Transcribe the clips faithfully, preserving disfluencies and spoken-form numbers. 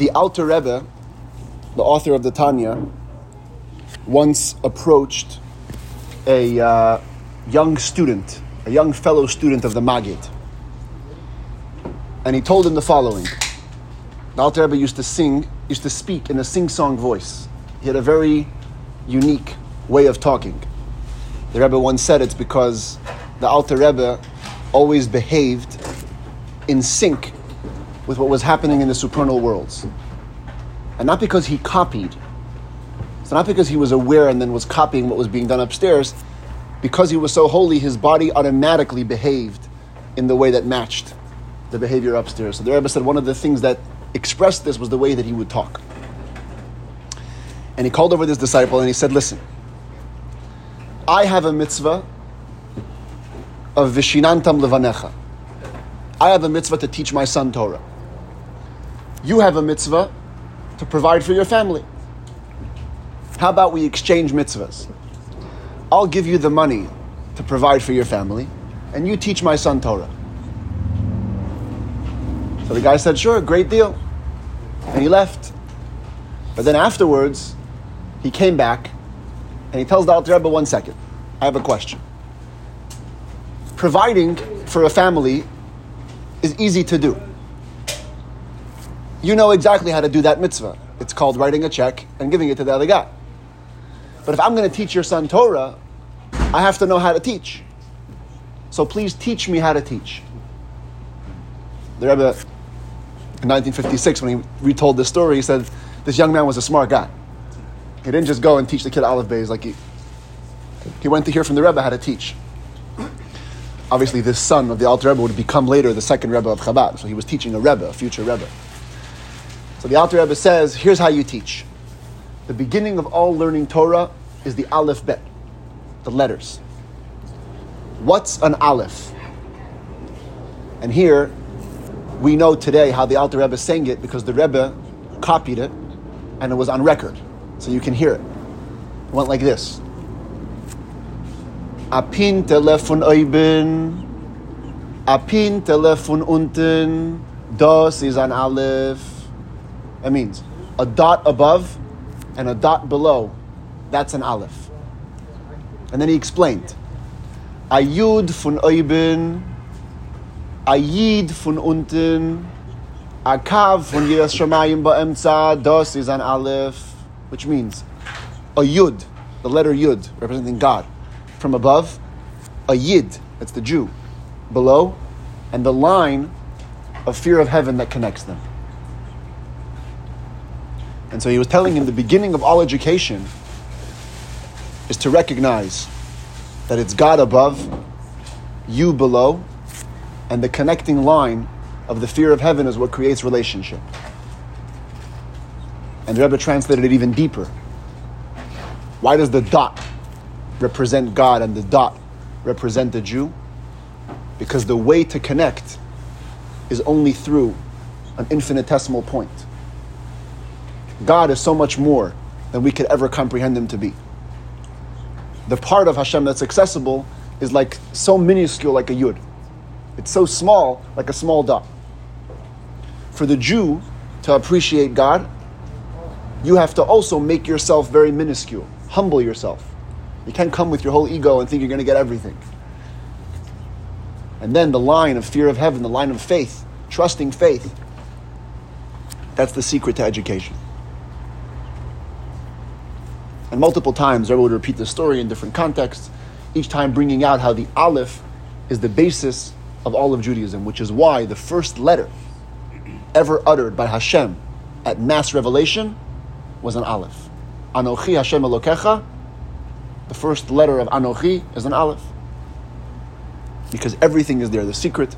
The Alter Rebbe, the author of the Tanya, once approached a uh, young student, a young fellow student of the Maggid. And he told him the following. The Alter Rebbe used to sing, used to speak in a sing-song voice. He had a very unique way of talking. The Rebbe once said it's because the Alter Rebbe always behaved in sync with what was happening in the supernal worlds. And not because he copied. It's not because he was aware and then was copying what was being done upstairs. Because he was so holy, his body automatically behaved in the way that matched the behavior upstairs. So the Rebbe said one of the things that expressed this was the way that he would talk. And he called over this disciple and he said, listen, I have a mitzvah of vishinantam levanecha. I have a mitzvah to teach my son Torah. You have a mitzvah to provide for your family. How about we exchange mitzvahs? I'll give you the money to provide for your family, and you teach my son Torah. So the guy said, sure, great deal. And he left. But then afterwards, he came back, and he tells the Alter Rebbe, one second, I have a question. Providing for a family is easy to do. You know exactly how to do that mitzvah. It's called writing a check and giving it to the other guy. But if I'm going to teach your son Torah, I have to know how to teach. So please teach me how to teach. The Rebbe, in nineteen fifty-six, when he retold this story, he said, this young man was a smart guy. He didn't just go and teach the kid Aleph Bet. Like he, he went to hear from the Rebbe how to teach. Obviously, this son of the Alter Rebbe would become later the second Rebbe of Chabad. So he was teaching a Rebbe, a future Rebbe. So the Alter Rebbe says, here's how you teach. The beginning of all learning Torah is the Aleph Bet, the letters. What's an Aleph? And here, we know today how the Alter Rebbe sang it because the Rebbe copied it and it was on record. So you can hear it. It went like this. Apin telefon oben, apin telefon unten, das is an Aleph. That means a dot above and a dot below. That's an Aleph. And then he explained. A Yud von oben, a Yid von unten, a Kav von Yiras Shamayim ba'emtza, das is an Aleph, which means a Yud, the letter Yud, representing God, from above, a Yid, that's the Jew, below, and the line of fear of heaven that connects them. And so he was telling him the beginning of all education is to recognize that it's God above, you below, and the connecting line of the fear of heaven is what creates relationship. And the Rebbe translated it even deeper. Why does the dot represent God and the dot represent the Jew? Because the way to connect is only through an infinitesimal point. God is so much more than we could ever comprehend Him to be. The part of Hashem that's accessible is like so minuscule, like a yud. It's so small, like a small dot. For the Jew to appreciate God, you have to also make yourself very minuscule. Humble yourself. You can't come with your whole ego and think you're going to get everything. And then the line of fear of heaven, the line of faith, trusting faith, that's the secret to education. And multiple times, Rebbe would repeat the story in different contexts, each time bringing out how the Aleph is the basis of all of Judaism, which is why the first letter ever uttered by Hashem at mass revelation was an Aleph. Anochi Hashem Elokecha, the first letter of Anochi is an Aleph. Because everything is there, the secret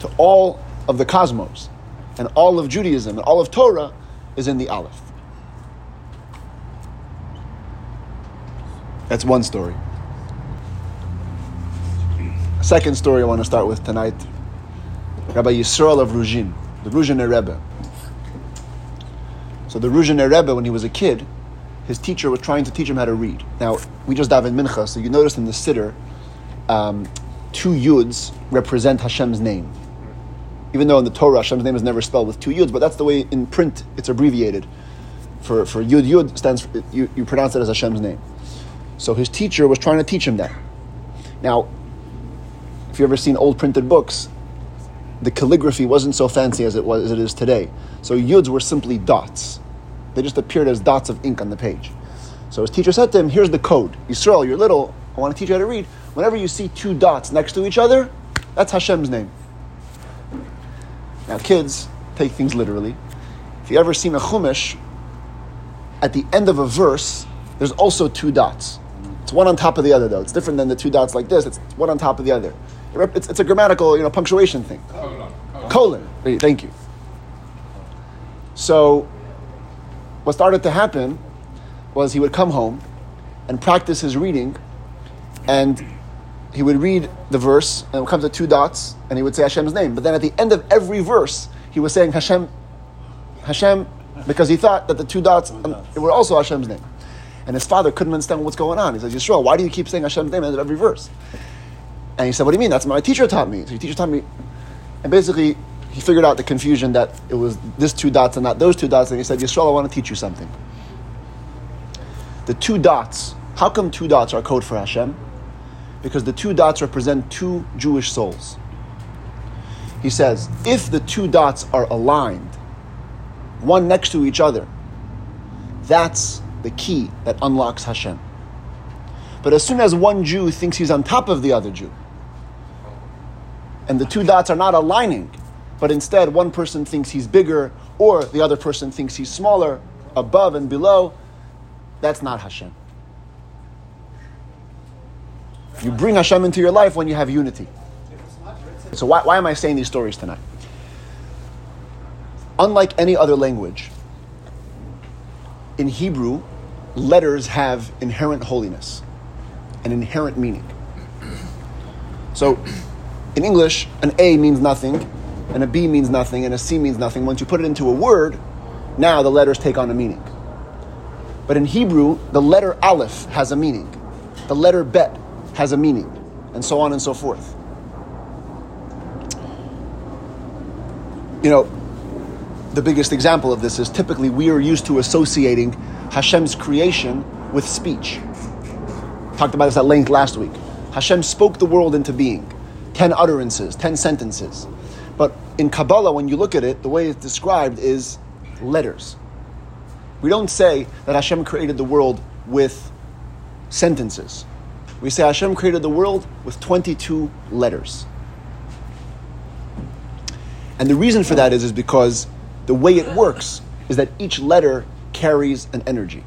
to all of the cosmos and all of Judaism and all of Torah is in the Aleph. That's one story. A second story I want to start with tonight. Rabbi Yisrael of Ruzhin, the Ruzhin Rebbe. So the Ruzhin Rebbe, when he was a kid, his teacher was trying to teach him how to read. Now, we just davened mincha, so you notice in the Siddur, um, two yuds represent Hashem's name. even though in the Torah Hashem's name is never spelled with two yuds, but that's the way in print it's abbreviated. For for yud yud stands for, you you pronounce it as Hashem's name. So his teacher was trying to teach him that. Now, if you've ever seen old printed books, the calligraphy wasn't so fancy as it was as it is today. So yuds were simply dots; they just appeared as dots of ink on the page. So his teacher said to him, "Here's the code, Yisrael. You're little. I want to teach you how to read. Whenever you see two dots next to each other, that's Hashem's name." Now, kids take things literally. If you ever seen a chumash, at the end of a verse, there's also two dots. It's one on top of the other, though. It's different than the two dots like this. It's one on top of the other. It rep- it's, it's a grammatical, you know, punctuation thing. Colon. Colon. Colon. Thank you. So, what started to happen was he would come home and practice his reading, and he would read the verse, and it would come to two dots, and he would say Hashem's name. But then at the end of every verse, he was saying Hashem, Hashem, because he thought that the two dots um, it were also Hashem's name. And his father couldn't understand what's going on. He says, Yisrael, why do you keep saying Hashem's name at every verse? And he said, what do you mean? That's what my teacher taught me. So your teacher taught me. And basically, he figured out the confusion that it was this two dots and not those two dots. And he said, Yisrael, I want to teach you something. The two dots, how come two dots are code for Hashem? Because the two dots represent two Jewish souls. He says, if the two dots are aligned, one next to each other, that's the key that unlocks Hashem. But as soon as one Jew thinks he's on top of the other Jew, and the two dots are not aligning, but instead one person thinks he's bigger, or the other person thinks he's smaller, above and below, that's not Hashem. You bring Hashem into your life when you have unity. So why, why am I saying these stories tonight? Unlike any other language, in Hebrew, letters have inherent holiness, an inherent meaning. So in English, an A means nothing, and a B means nothing, and a C means nothing. Once you put it into a word, now the letters take on a meaning. But in Hebrew, the letter Aleph has a meaning. The letter Bet has a meaning, and so on and so forth. You know, the biggest example of this is typically we are used to associating Hashem's creation with speech. Talked about this at length last week. Hashem spoke the world into being. Ten utterances, ten sentences. But in Kabbalah, when you look at it, the way it's described is letters. We don't say that Hashem created the world with sentences. We say Hashem created the world with twenty-two letters. And the reason for that is, is because the way it works is that each letter carries an energy.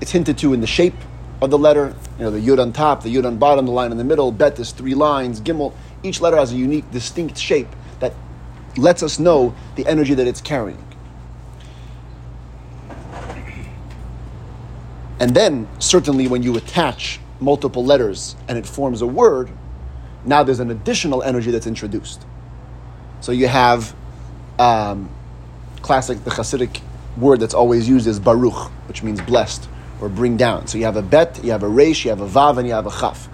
It's hinted to in the shape of the letter, you know, the yud on top, the yud on bottom, the line in the middle, bet is three lines, gimel. Each letter has a unique, distinct shape that lets us know the energy that it's carrying. And then, certainly, when you attach multiple letters and it forms a word, now there's an additional energy that's introduced. So you have um, classic, the Hasidic word that's always used is baruch, which means blessed or bring down. So you have a bet, you have a resh, you have a vav, and you have a chaf.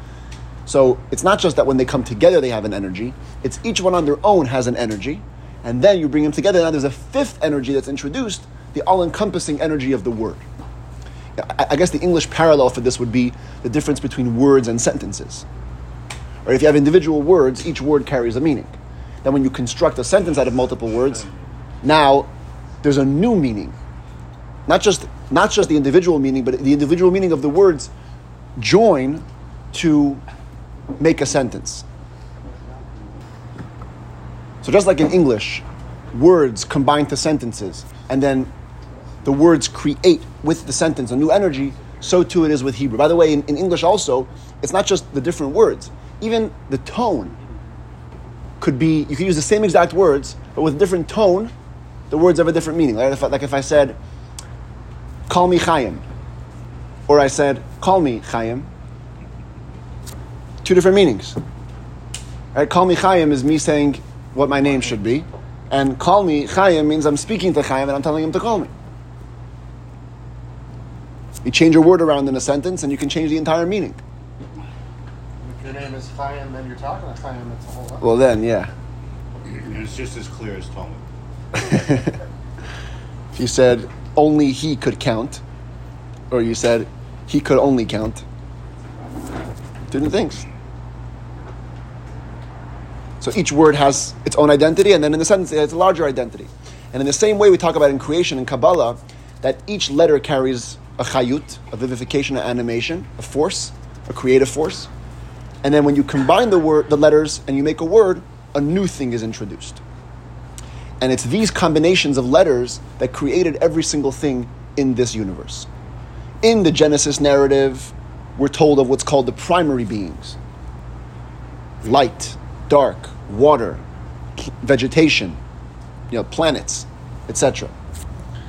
So it's not just that when they come together they have an energy, it's each one on their own has an energy, and then you bring them together, now there's a fifth energy that's introduced, the all-encompassing energy of the word. I guess the English parallel for this would be the difference between words and sentences. Or if you have individual words, each word carries a meaning. Then when you construct a sentence out of multiple words, now there's a new meaning. Not just not just the individual meaning, but the individual meaning of the words join to make a sentence. So just like in English, words combine to sentences, and then the words create with the sentence a new energy, so too it is with Hebrew. By the way, in, in English also, it's not just the different words. Even the tone could be, you could use the same exact words, but with a different tone, the words have a different meaning. Like if I, like if I said, call me Chaim, or I said, call me Chaim, two different meanings. Right? Call me Chaim is me saying what my name should be, and call me Chaim means I'm speaking to Chaim and I'm telling him to call me. You change a word around in a sentence and you can change the entire meaning. name is Chaim, then you're talking to Chaim. It's a whole lot. Well, then, yeah. And it's just as clear as Talmud. If you said only he could count, or you said he could only count, different things. So each word has its own identity, and then in the sentence it has a larger identity. And in the same way we talk about in creation, in Kabbalah, that each letter carries a chayut, a vivification, an animation, a force, a creative force. And then when you combine the word, the letters, and you make a word, a new thing is introduced. And it's these combinations of letters that created every single thing in this universe. In the Genesis narrative, we're told of what's called the primary beings. Light, dark, water, vegetation, you know, planets, et cetera.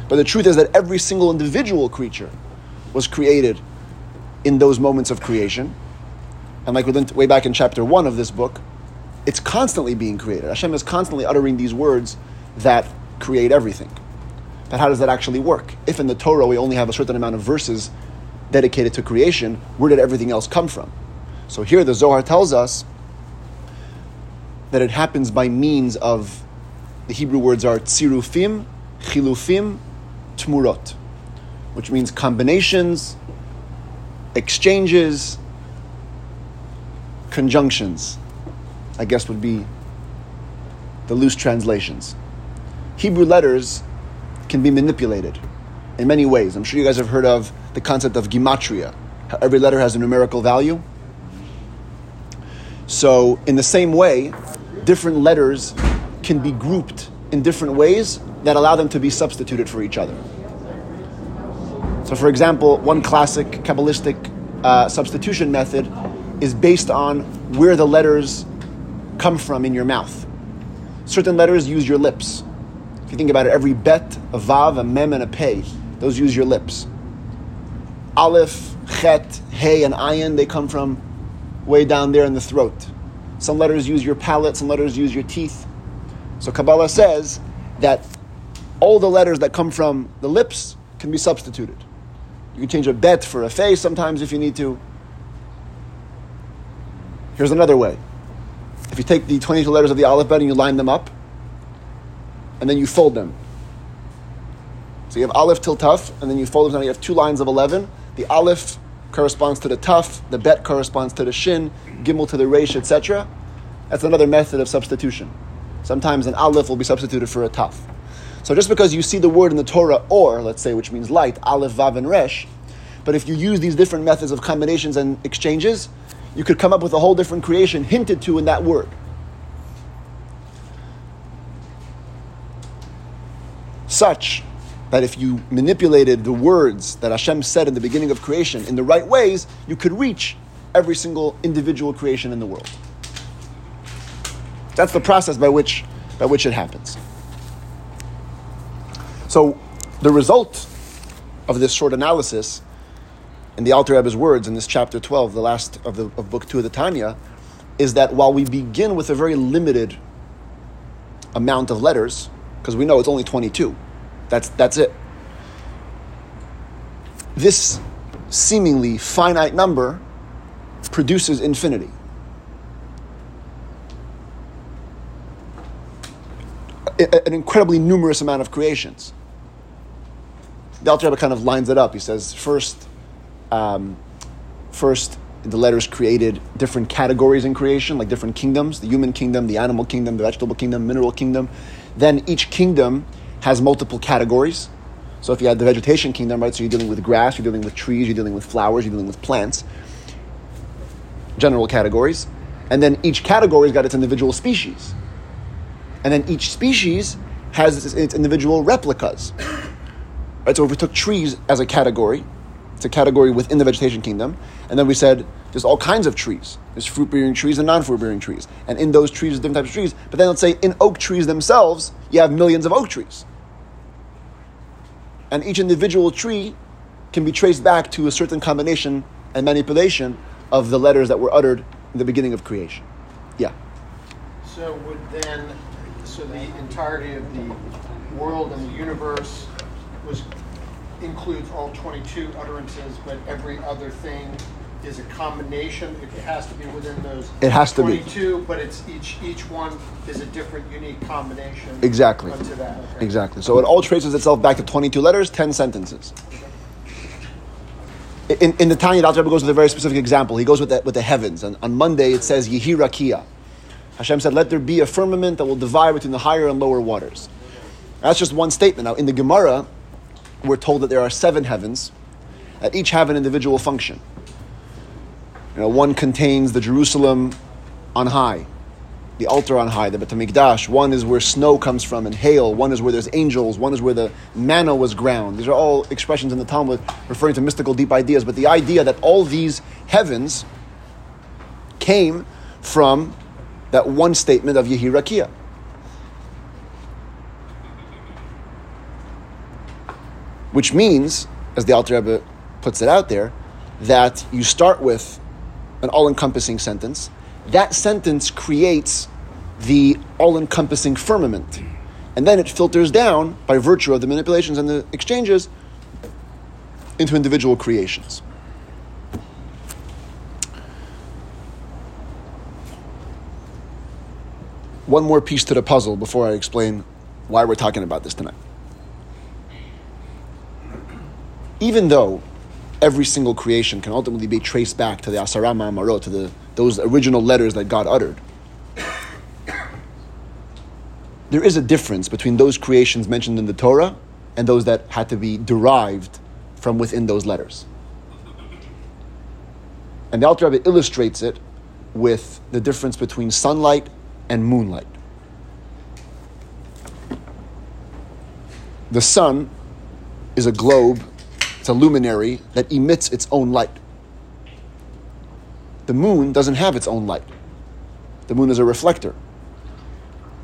But the truth is that every single individual creature was created in those moments of creation. And like within, way back in chapter one of this book, it's constantly being created. Hashem is constantly uttering these words that create everything. But how does that actually work? If in the Torah we only have a certain amount of verses dedicated to creation, where did everything else come from? So here the Zohar tells us that it happens by means of, the Hebrew words are tzirufim, chilufim, tmurot, which means combinations, exchanges, conjunctions, I guess would be the loose translations. Hebrew letters can be manipulated in many ways. I'm sure you guys have heard of the concept of gematria, how every letter has a numerical value. So in the same way, different letters can be grouped in different ways that allow them to be substituted for each other. So for example, one classic Kabbalistic uh, substitution method is based on where the letters come from in your mouth. Certain letters use your lips. If you think about it, every bet, a vav, a mem, and a pei, those use your lips. Aleph, chet, hey, and ayin, they come from way down there in the throat. Some letters use your palate, some letters use your teeth. So Kabbalah says that all the letters that come from the lips can be substituted. You can change a bet for a fe sometimes if you need to. Here's another way. If you take the twenty-two letters of the Aleph Bet and you line them up, and then you fold them. So you have Aleph till Taf, and then you fold them down. You have two lines of eleven. The Aleph corresponds to the Taf, the Bet corresponds to the Shin, Gimel to the Reish, et cetera. That's another method of substitution. Sometimes an Aleph will be substituted for a Taf. So just because you see the word in the Torah, or, let's say, which means light, Aleph, Vav, and Resh, but if you use these different methods of combinations and exchanges, you could come up with a whole different creation hinted to in that word. Such that if you manipulated the words that Hashem said in the beginning of creation in the right ways, you could reach every single individual creation in the world. That's the process by which by which it happens. So the result of this short analysis, in the Alter Rebbe's words in this chapter twelve, the last of the of book two of the Tanya, is that while we begin with a very limited amount of letters, because we know it's only twenty-two, that's that's it. This seemingly finite number produces infinity. An incredibly numerous amount of creations. The Alter Rebbe kind of lines it up. He says, first, um, first the letters created different categories in creation, like different kingdoms, the human kingdom, the animal kingdom, the vegetable kingdom, mineral kingdom. Then each kingdom has multiple categories. So if you had the vegetation kingdom, right, so you're dealing with grass, you're dealing with trees, you're dealing with flowers, you're dealing with plants, general categories. And then each category's got its individual species. And then each species has its individual replicas. Right, so if we took trees as a category, it's a category within the vegetation kingdom, and then we said there's all kinds of trees. There's fruit-bearing trees and non-fruit-bearing trees. And in those trees, there's different types of trees. But then let's say in oak trees themselves, you have millions of oak trees. And each individual tree can be traced back to a certain combination and manipulation of the letters that were uttered in the beginning of creation. Yeah. So would then... So the entirety of the world and the universe was includes all twenty-two utterances, but every other thing is a combination. It has to be within those. It has to be twenty-two, but it's each each one is a different, unique combination. Exactly. Unto that, okay? Exactly. So it all traces itself back to twenty-two letters, ten sentences. Okay. In in the Tanya, Alter Rebbe goes with a very specific example. He goes with the, with the heavens, and on Monday it says Yehi Rakia. Hashem said, "Let there be a firmament that will divide between the higher and lower waters." That's just one statement. Now in the Gemara, we're told that there are seven heavens, that each have an individual function. You know, one contains the Jerusalem on high, the altar on high, the Hamikdash. One is where snow comes from and hail. One is where there's angels. One is where the manna was ground. These are all expressions in the Talmud referring to mystical deep ideas. But the idea that all these heavens came from that one statement of Yehi Rakia. Which means, as the Alter Rebbe puts it out there, that you start with an all-encompassing sentence. That sentence creates the all-encompassing firmament. And then it filters down, by virtue of the manipulations and the exchanges, into individual creations. One more piece to the puzzle before I explain why we're talking about this tonight. Even though every single creation can ultimately be traced back to the Asarama Ma'amaro, to the those original letters that God uttered, there is a difference between those creations mentioned in the Torah and those that had to be derived from within those letters. And the Alter Rebbe illustrates it with the difference between sunlight and moonlight. The sun is a globe, it's a luminary that emits its own light. The moon doesn't have its own light. The moon is a reflector.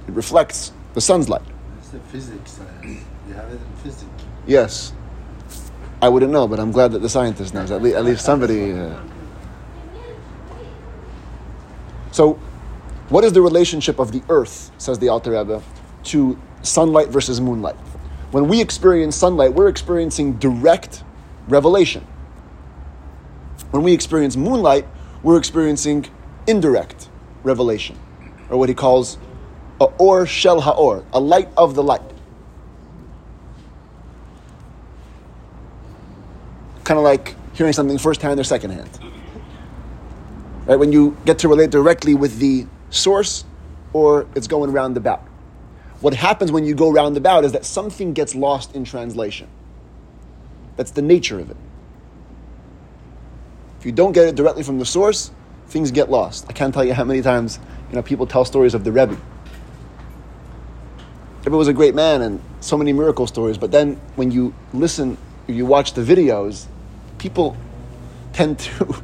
It reflects the sun's light. That's the physics science. You have it in physics. Yes. I wouldn't know, but I'm glad that the scientist knows. At least, at least somebody... Uh... So, what is the relationship of the earth, says the Alter Rebbe, to sunlight versus moonlight? When we experience sunlight, we're experiencing direct revelation. When we experience moonlight, we're experiencing indirect revelation, or what he calls aor shel haor, a light of the light. Kind of like hearing something firsthand or secondhand. Right? When you get to relate directly with the source, or it's going roundabout. What happens when you go roundabout is that something gets lost in translation. That's the nature of it. If you don't get it directly from the source, things get lost. I can't tell you how many times, you know, people tell stories of the Rebbe. The Rebbe was a great man and so many miracle stories, but then when you listen, you watch the videos, people tend to,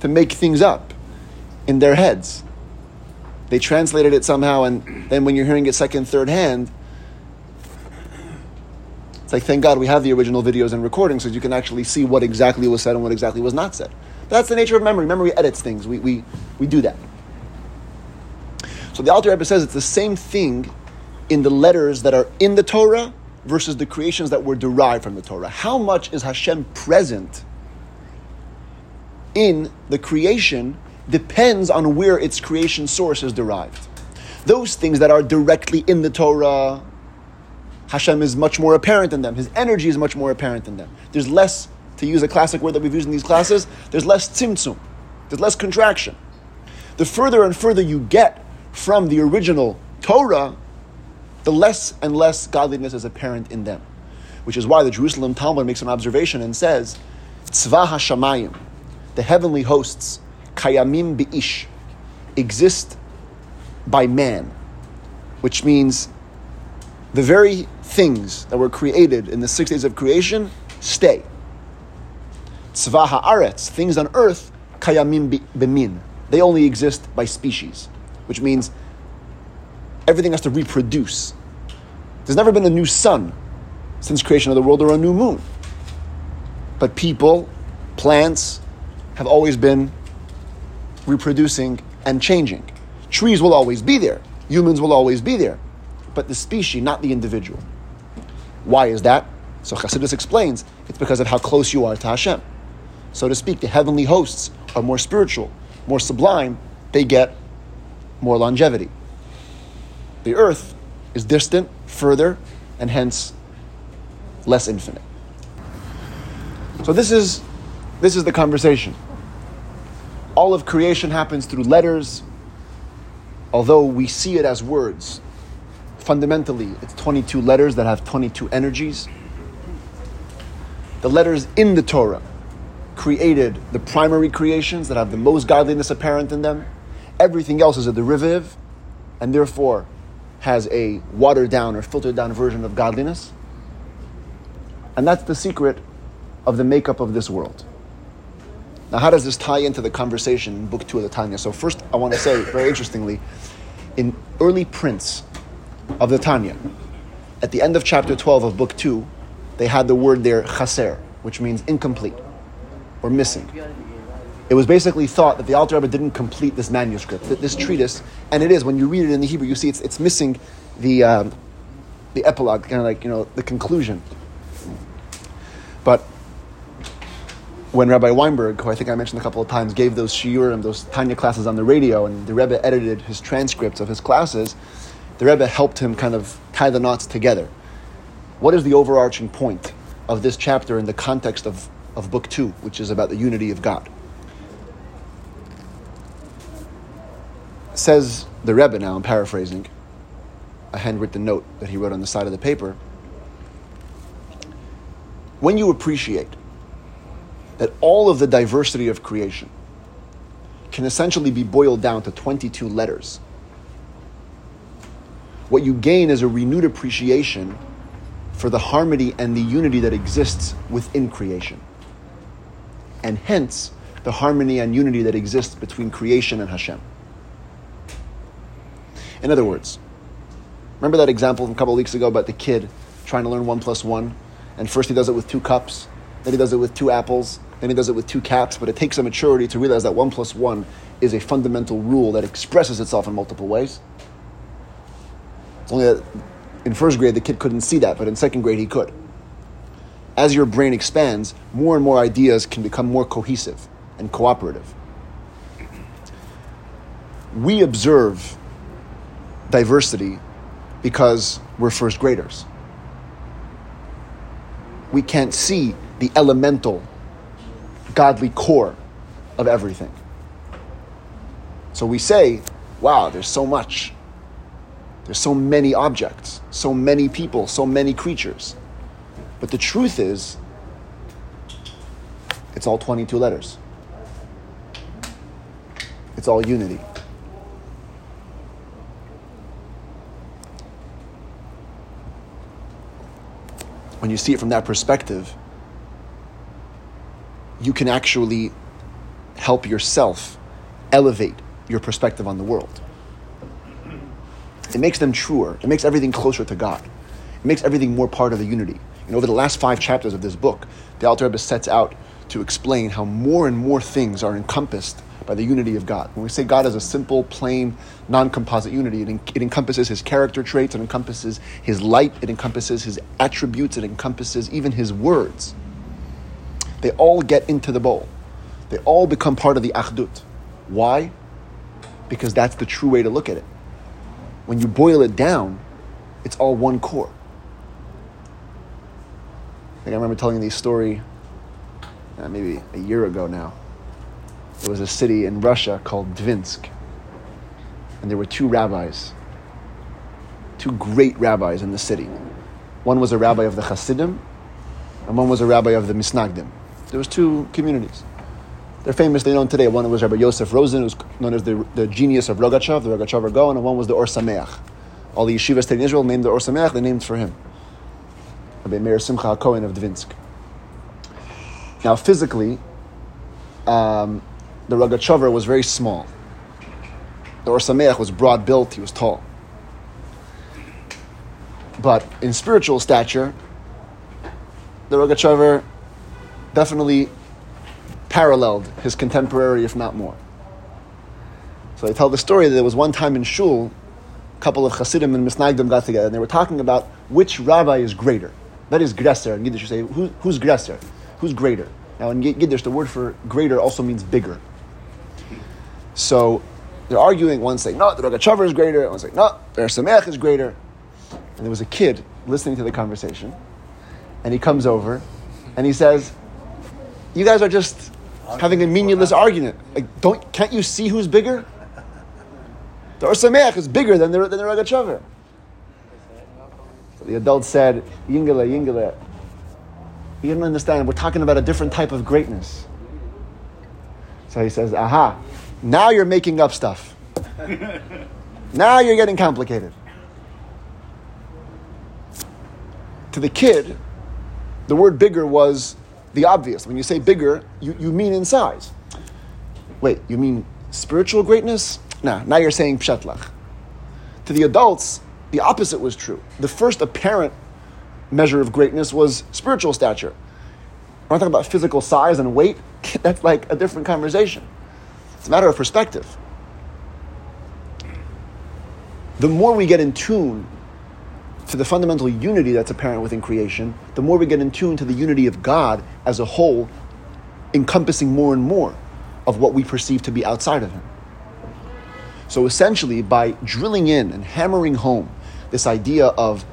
to make things up in their heads. They translated it somehow, and then when you're hearing it second, third hand, it's like, thank God we have the original videos and recordings so you can actually see what exactly was said and what exactly was not said. But that's the nature of memory. Memory edits things. We we we do that. So the Alter Rebbe says it's the same thing in the letters that are in the Torah versus the creations that were derived from the Torah. How much is Hashem present in the creation depends on where its creation source is derived. Those things that are directly in the Torah, Hashem is much more apparent in them. His energy is much more apparent in them. There's less, to use a classic word that we've used in these classes, there's less tzimtzum. There's less contraction. The further and further you get from the original Torah, the less and less godliness is apparent in them. Which is why the Jerusalem Talmud makes an observation and says, Tzva HaShamayim, the heavenly hosts, Kayamim bi'ish, exist by man, which means the very things that were created in the six days of creation stay. Tzva ha'aretz, things on earth, kayamim b'min, they only exist by species, which means everything has to reproduce. There's never been a new sun since creation of the world or a new moon, but people, plants, have always been reproducing and changing. Trees will always be there. Humans will always be there. But the species, not the individual. Why is that? So Chassidus explains, it's because of how close you are to Hashem. So to speak, the heavenly hosts are more spiritual, more sublime, they get more longevity. The earth is distant, further, and hence less infinite. So this is this is the conversation. All of creation happens through letters, although we see it as words. Fundamentally, it's twenty-two letters that have twenty-two energies. The letters in the Torah created the primary creations that have the most godliness apparent in them. Everything else is a derivative, and therefore has a watered-down or filtered-down version of godliness. And that's the secret of the makeup of this world. Now, how does this tie into the conversation in Book two of the Tanya? So first, I want to say, very interestingly, in early prints of the Tanya, at the end of chapter twelve of Book two, they had the word there, chaser, which means incomplete or missing. It was basically thought that the Alter Rebbe didn't complete this manuscript, that this treatise, and it is, when you read it in the Hebrew, you see it's it's missing the um, the epilogue, kind of like, you know, the conclusion. But when Rabbi Weinberg, who I think I mentioned a couple of times, gave those shiurim, those Tanya classes on the radio, and the Rebbe edited his transcripts of his classes, the Rebbe helped him kind of tie the knots together. What is the overarching point of this chapter in the context of, of Book two, which is about the unity of God? Says the Rebbe now, I'm paraphrasing, a handwritten note that he wrote on the side of the paper. When you appreciate that all of the diversity of creation can essentially be boiled down to twenty-two letters, what you gain is a renewed appreciation for the harmony and the unity that exists within creation, and hence the harmony and unity that exists between creation and Hashem. In other words, remember that example from a couple of weeks ago about the kid trying to learn one plus one, and first he does it with two cups, then he does it with two apples, then he does it with two caps, but it takes a maturity to realize that one plus one is a fundamental rule that expresses itself in multiple ways. It's only that in first grade the kid couldn't see that, but in second grade he could. As your brain expands, more and more ideas can become more cohesive and cooperative. We observe diversity because we're first graders. We can't see the elemental, godly core of everything. So we say, wow, there's so much. There's so many objects, so many people, so many creatures. But the truth is, it's all twenty-two letters. It's all unity. When you see it from that perspective, you can actually help yourself elevate your perspective on the world. It makes them truer. It makes everything closer to God. It makes everything more part of the unity. And over the last five chapters of this book, the Alter Rebbe sets out to explain how more and more things are encompassed by the unity of God. When we say God is a simple, plain, non-composite unity, it, en- it encompasses his character traits, it encompasses his light, it encompasses his attributes, it encompasses even his words. They all get into the bowl. They all become part of the Achdut. Why? Because that's the true way to look at it. When you boil it down, it's all one core. I think I remember telling you this story uh, maybe a year ago now. There was a city in Russia called Dvinsk. And there were two rabbis, two great rabbis in the city. One was a rabbi of the Chassidim, and one was a rabbi of the Misnagdim. There was two communities. They're famously known today. One was Rabbi Yisrael of Ruzhin, who's known as the, the genius of Rogachev, the Rogachev Rogon, and one was the Or Sameach. All the yeshivas today in Israel named the Or Sameach, they named for him. Rabbi Meir Simcha HaKohen of Dvinsk. Now physically, um, the Rogachev was very small. The Or Sameach was broad-built, he was tall. But in spiritual stature, the Rogachev definitely paralleled his contemporary, if not more. So they tell the story that there was one time in shul, a couple of Chassidim and Misnagdim got together, and they were talking about which rabbi is greater. That is greser. In Giddush you say, Who, who's greser? Who's greater? Now in Giddush, the word for greater also means bigger. So they're arguing. One's saying, no, the Rogat Shavar is greater. One's saying, no, the Or Sameach is greater. And there was a kid listening to the conversation. And he comes over and he says, you guys are just having a meaningless argument. Like, don't, can't you see who's bigger? The Or Sameach is bigger than the, than the Rogat Shavar. So the adult said, Yingala, Yingala. You don't understand. We're talking about a different type of greatness. So he says, aha, now you're making up stuff. Now you're getting complicated. To the kid, the word bigger was the obvious. When you say bigger, you, you mean in size. Wait, you mean spiritual greatness? Nah, now you're saying pshatlach. To the adults, the opposite was true. The first apparent measure of greatness was spiritual stature. We're not talking about physical size and weight. That's like a different conversation. It's a matter of perspective. The more we get in tune to the fundamental unity that's apparent within creation, the more we get in tune to the unity of God as a whole, encompassing more and more of what we perceive to be outside of Him. So essentially, by drilling in and hammering home this idea of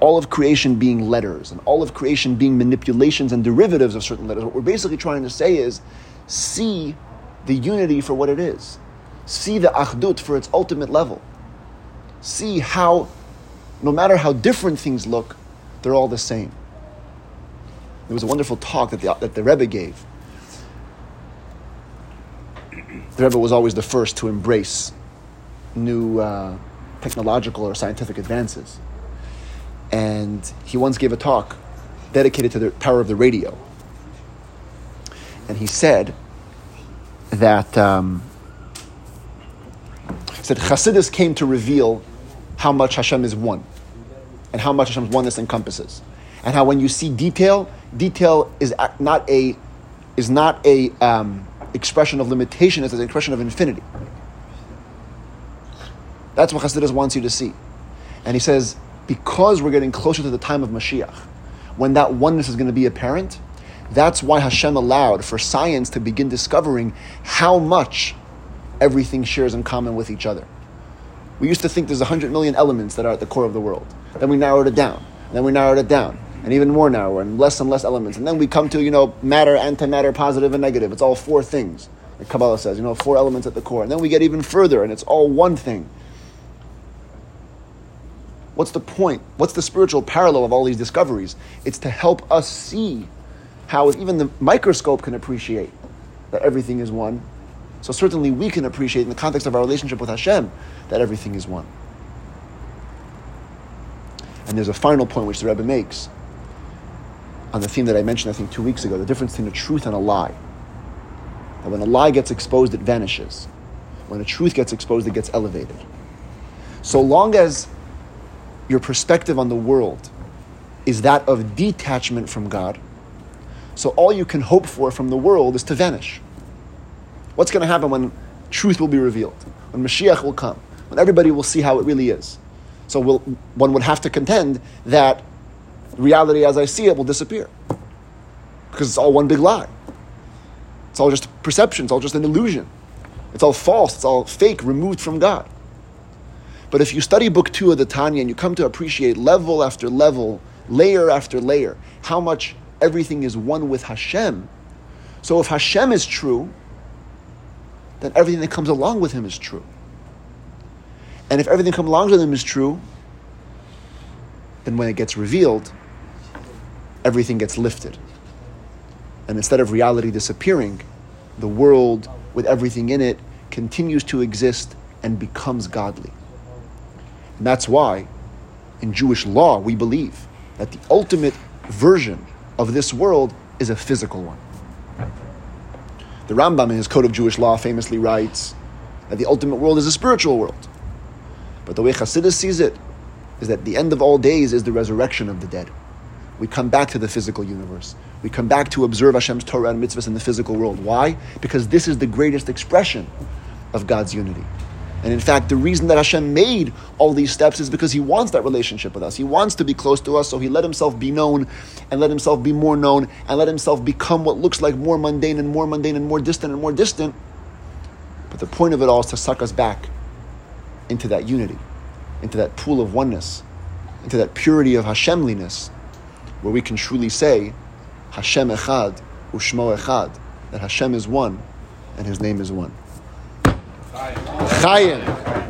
all of creation being letters and all of creation being manipulations and derivatives of certain letters, what we're basically trying to say is, see the unity for what it is. See the Achdut for its ultimate level. See how, no matter how different things look, they're all the same. There was a wonderful talk that the, that the Rebbe gave. The Rebbe was always the first to embrace new uh, technological or scientific advances. And he once gave a talk dedicated to the power of the radio. And he said that um, he said Chassidus came to reveal how much Hashem is one, and how much Hashem's oneness encompasses, and how when you see detail, detail is not a is not a um, expression of limitation; it's an expression of infinity. That's what Chassidus wants you to see, and he says, because we're getting closer to the time of Mashiach, when that oneness is going to be apparent, that's why Hashem allowed for science to begin discovering how much everything shares in common with each other. We used to think there's one hundred million elements that are at the core of the world. Then we narrowed it down. And then we narrowed it down. And even more narrower and less and less elements. And then we come to, you know, matter, antimatter, positive and negative. It's all four things. Like Kabbalah says, you know, four elements at the core. And then we get even further and it's all one thing. What's the point? What's the spiritual parallel of all these discoveries? It's to help us see how even the microscope can appreciate that everything is one. So certainly we can appreciate in the context of our relationship with Hashem that everything is one. And there's a final point which the Rebbe makes on the theme that I mentioned, I think, two weeks ago, the difference between a truth and a lie. That when a lie gets exposed, it vanishes. When a truth gets exposed, it gets elevated. So long as your perspective on the world is that of detachment from God, so all you can hope for from the world is to vanish. What's going to happen when truth will be revealed, when Mashiach will come, when everybody will see how it really is? So we'll, one would have to contend that reality as I see it will disappear because it's all one big lie. It's all just perception. It's all just an illusion. It's all false. It's all fake, removed from God. But if you study book two of the Tanya and you come to appreciate level after level, layer after layer, how much everything is one with Hashem. So if Hashem is true, then everything that comes along with Him is true. And if everything that comes along with Him is true, then when it gets revealed, everything gets lifted. And instead of reality disappearing, the world with everything in it continues to exist and becomes godly. And that's why, in Jewish law, we believe that the ultimate version of this world is a physical one. The Rambam in his Code of Jewish Law famously writes that the ultimate world is a spiritual world. But the way Chassidus sees it is that the end of all days is the resurrection of the dead. We come back to the physical universe. We come back to observe Hashem's Torah and mitzvahs in the physical world. Why? Because this is the greatest expression of God's unity. And in fact, the reason that Hashem made all these steps is because He wants that relationship with us. He wants to be close to us, so He let Himself be known and let Himself be more known and let Himself become what looks like more mundane and more mundane and more distant and more distant. But the point of it all is to suck us back into that unity, into that pool of oneness, into that purity of Hashemliness, where we can truly say, Hashem Echad, Ushmo Echad, that Hashem is one and His name is one. Chayim.